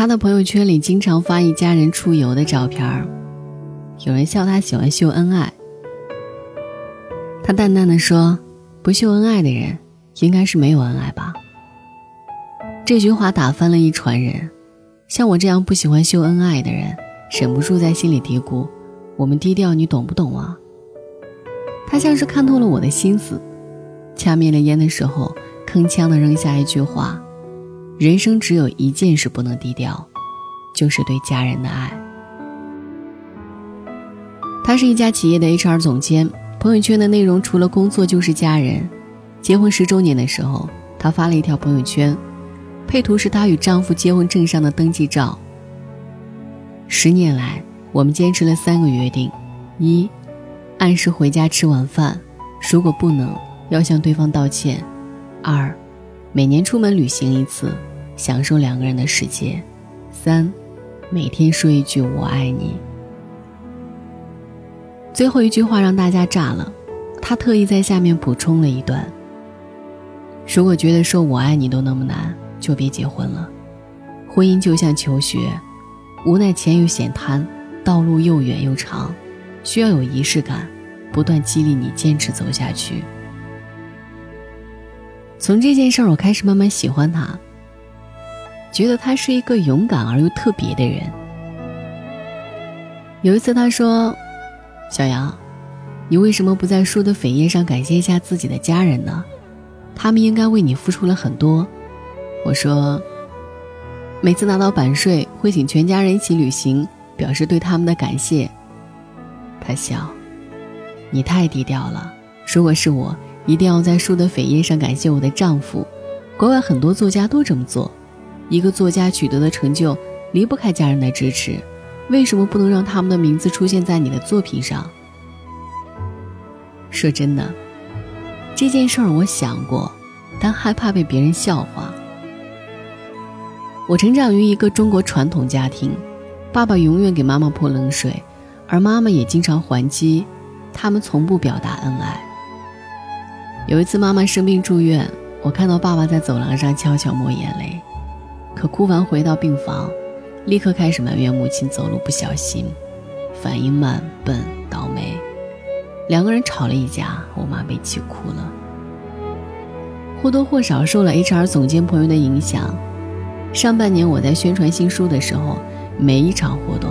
他的朋友圈里经常发一家人出游的照片，有人笑他喜欢秀恩爱，他淡淡的说，不秀恩爱的人应该是没有恩爱吧。这句话打翻了一船人，像我这样不喜欢秀恩爱的人忍不住在心里嘀咕，我们低调你懂不懂啊。他像是看透了我的心思，掐灭了烟的时候铿锵地扔下一句话，人生只有一件事不能低调，就是对家人的爱。他是一家企业的 HR 总监，朋友圈的内容除了工作就是家人。结婚10周年的时候，他发了一条朋友圈，配图是他与丈夫结婚证上的登记照。10年来，我们坚持了3个约定：1. 按时回家吃晚饭，如果不能，要向对方道歉； 2. 每年出门旅行一次，享受两个人的时间； 3. 每天说一句我爱你。最后一句话让大家炸了，他特意在下面补充了一段，如果觉得说我爱你都那么难，就别结婚了。婚姻就像求学，无奈钱又显贪，道路又远又长，需要有仪式感，不断激励你坚持走下去。从这件事儿，我开始慢慢喜欢他，觉得他是一个勇敢而又特别的人。有一次他说，小杨，你为什么不在书的扉页上感谢一下自己的家人呢？他们应该为你付出了很多。我说，每次拿到版税会请全家人一起旅行，表示对他们的感谢。他笑，你太低调了，如果是我，一定要在书的扉页上感谢我的丈夫。国外很多作家都这么做，一个作家取得的成就离不开家人的支持，为什么不能让他们的名字出现在你的作品上？说真的，这件事儿我想过，但害怕被别人笑话。我成长于一个中国传统家庭，爸爸永远给妈妈泼冷水，而妈妈也经常还击，他们从不表达恩爱。有一次妈妈生病住院，我看到爸爸在走廊上悄悄抹眼泪，可哭完回到病房，立刻开始埋怨母亲走路不小心，反应慢、笨、倒霉。两个人吵了一架，我妈被气哭了。或多或少受了 HR 总监朋友的影响，上半年我在宣传新书的时候，每一场活动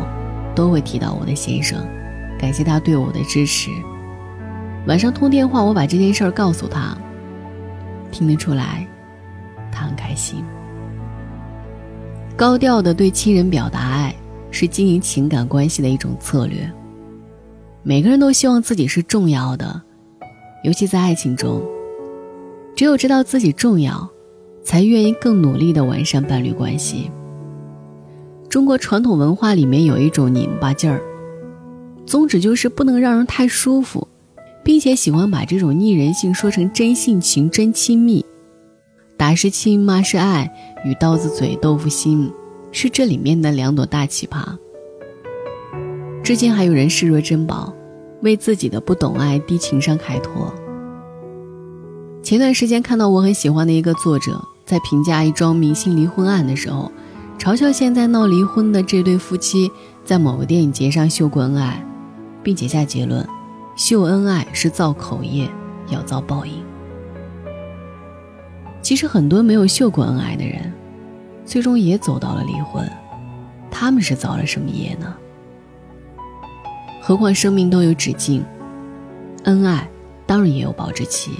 都会提到我的先生，感谢他对我的支持。晚上通电话，我把这件事儿告诉他，听得出来他很开心。高调的对亲人表达爱，是经营情感关系的一种策略。每个人都希望自己是重要的，尤其在爱情中，只有知道自己重要，才愿意更努力地完善伴侣关系。中国传统文化里面有一种拧巴劲儿，宗旨就是不能让人太舒服，并且喜欢把这种逆人性说成真性情、真亲密。打是亲，骂是爱，与刀子嘴豆腐心，是这里面的两朵大奇葩。至今还有人视若珍宝，为自己的不懂爱低情商开脱。前段时间看到我很喜欢的一个作者在评价一桩明星离婚案的时候，嘲笑现在闹离婚的这对夫妻在某个电影节上秀过恩爱，并且下结论，秀恩爱是造口业，要遭报应。其实很多没有秀过恩爱的人，最终也走到了离婚，他们是造了什么业呢？何况生命都有止境，恩爱当然也有保质期。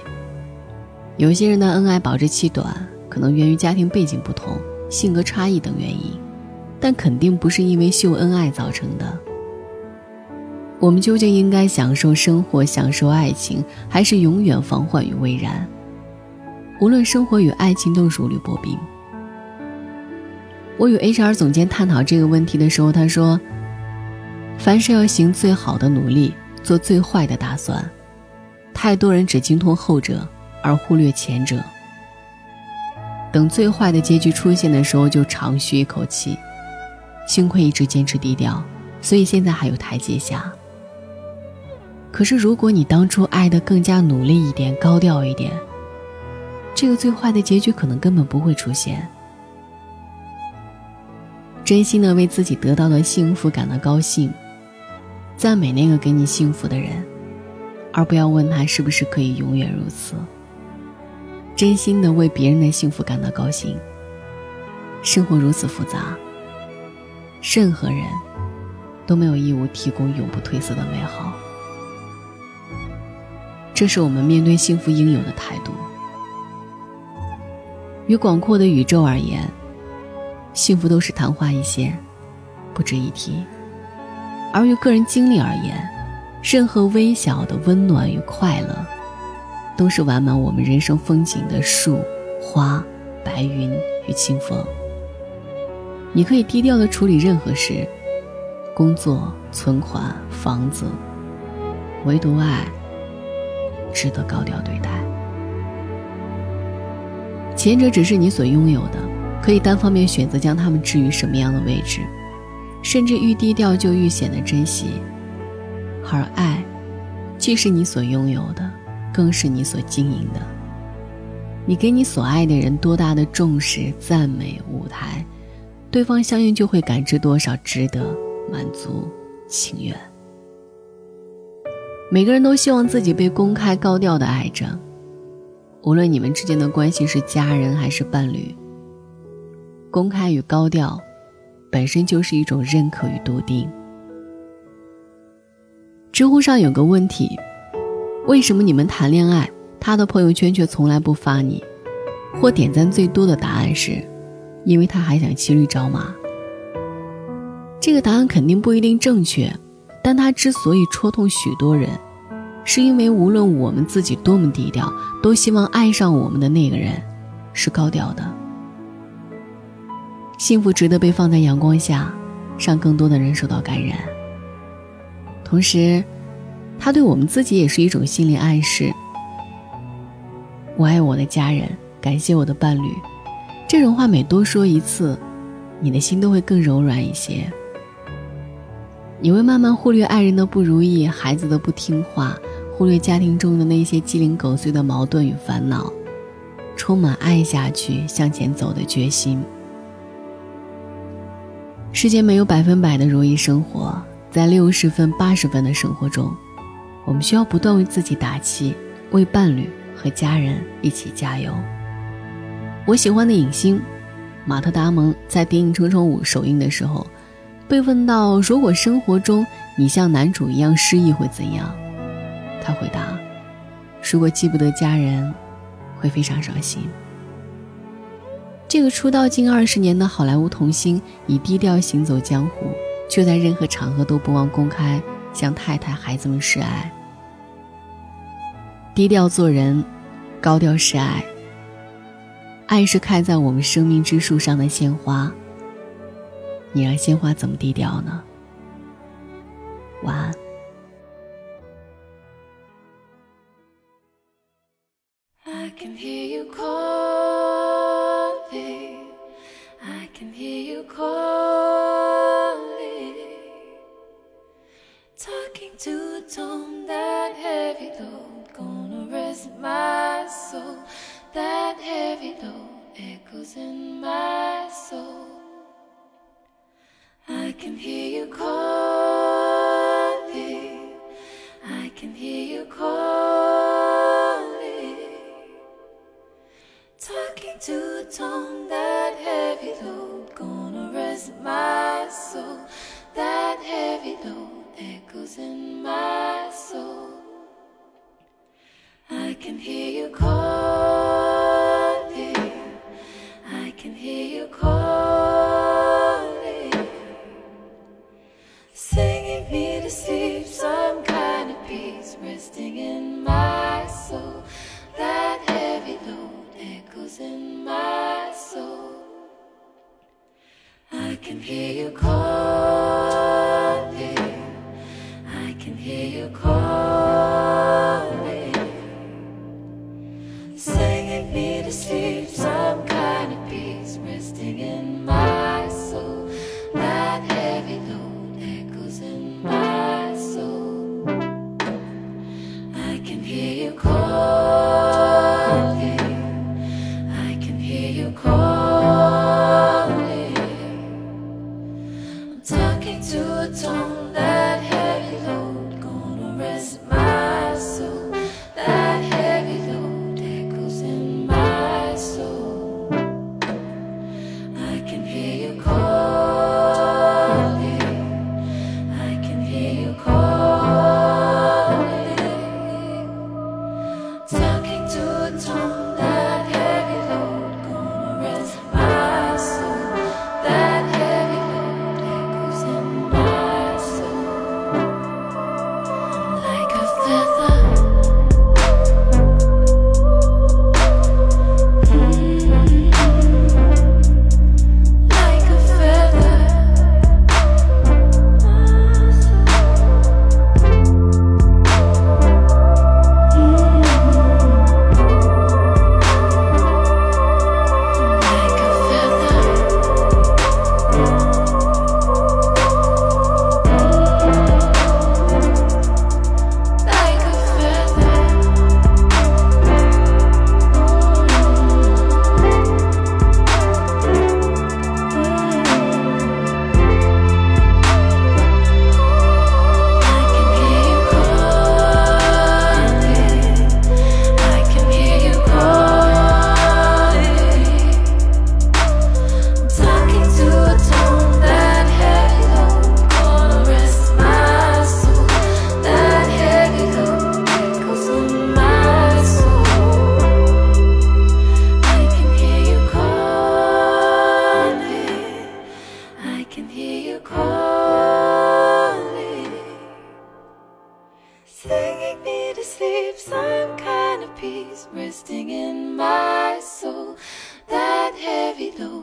有些人的恩爱保质期短，可能源于家庭背景不同、性格差异等原因，但肯定不是因为秀恩爱造成的。我们究竟应该享受生活、享受爱情，还是永远防患于未然？无论生活与爱情都如履薄冰。我与 HR 总监探讨这个问题的时候，他说，凡事要行最好的努力，做最坏的打算。太多人只精通后者，而忽略前者。等最坏的结局出现的时候，就长吁一口气。幸亏一直坚持低调，所以现在还有台阶下。可是如果你当初爱得更加努力一点，高调一点，这个最坏的结局可能根本不会出现。真心的为自己得到的幸福感到高兴，赞美那个给你幸福的人，而不要问他是不是可以永远如此。真心的为别人的幸福感到高兴。生活如此复杂，任何人都没有义务提供永不褪色的美好。这是我们面对幸福应有的态度。与广阔的宇宙而言，幸福都是昙花一现，不值一提；而于个人经历而言，任何微小的温暖与快乐，都是完满我们人生风景的树、花、白云与清风。你可以低调地处理任何事，工作、存款、房子，唯独爱，值得高调对待。前者只是你所拥有的，可以单方面选择将它们置于什么样的位置，甚至愈低调就愈显得珍惜。而爱，既是你所拥有的，更是你所经营的。你给你所爱的人多大的重视、赞美、舞台，对方相应就会感知多少值得、满足、情愿。每个人都希望自己被公开高调地爱着，无论你们之间的关系是家人还是伴侣，公开与高调本身就是一种认可与笃定。知乎上有个问题，为什么你们谈恋爱，他的朋友圈却从来不发你？或点赞最多的答案是，因为他还想骑驴找马。这个答案肯定不一定正确，但它之所以戳痛许多人，是因为无论我们自己多么低调，都希望爱上我们的那个人是高调的。幸福值得被放在阳光下，让更多的人受到感染。同时，它对我们自己也是一种心理暗示。我爱我的家人，感谢我的伴侣，这种话每多说一次，你的心都会更柔软一些。你会慢慢忽略爱人的不如意，孩子的不听话，忽略家庭中的那些鸡零狗碎的矛盾与烦恼，充满爱下去向前走的决心。世界没有100%的如意生活，在60分、80分的生活中，我们需要不断为自己打气，为伴侣和家人一起加油。我喜欢的影星马特·达蒙在电影《乘风破浪》首映的时候被问到，如果生活中你像男主一样失意会怎样？他回答，如果记不得家人，会非常伤心。这个出道近20年的好莱坞童星，以低调行走江湖，却在任何场合都不忘公开向太太孩子们示爱。低调做人，高调示爱。爱是开在我们生命之树上的鲜花，你让鲜花怎么低调呢？晚安。I can hear you calling, I can hear you calling, talking to a tone that heavy load, gonna rest my soul, that heavy load echoes in my soul. I can hear you calling, I can hear you calling, singing me to sleep, some kind of peace resting in my soul, that heavy load echoes in my soul. I can hear you calling, I can hear you calling, singing me to sleep, some kind of peace resting in my soul, that heavy load in my soul. I can hear you calling, I can hear you calling, sleep, some kind of peace resting in my soul, that heavy load.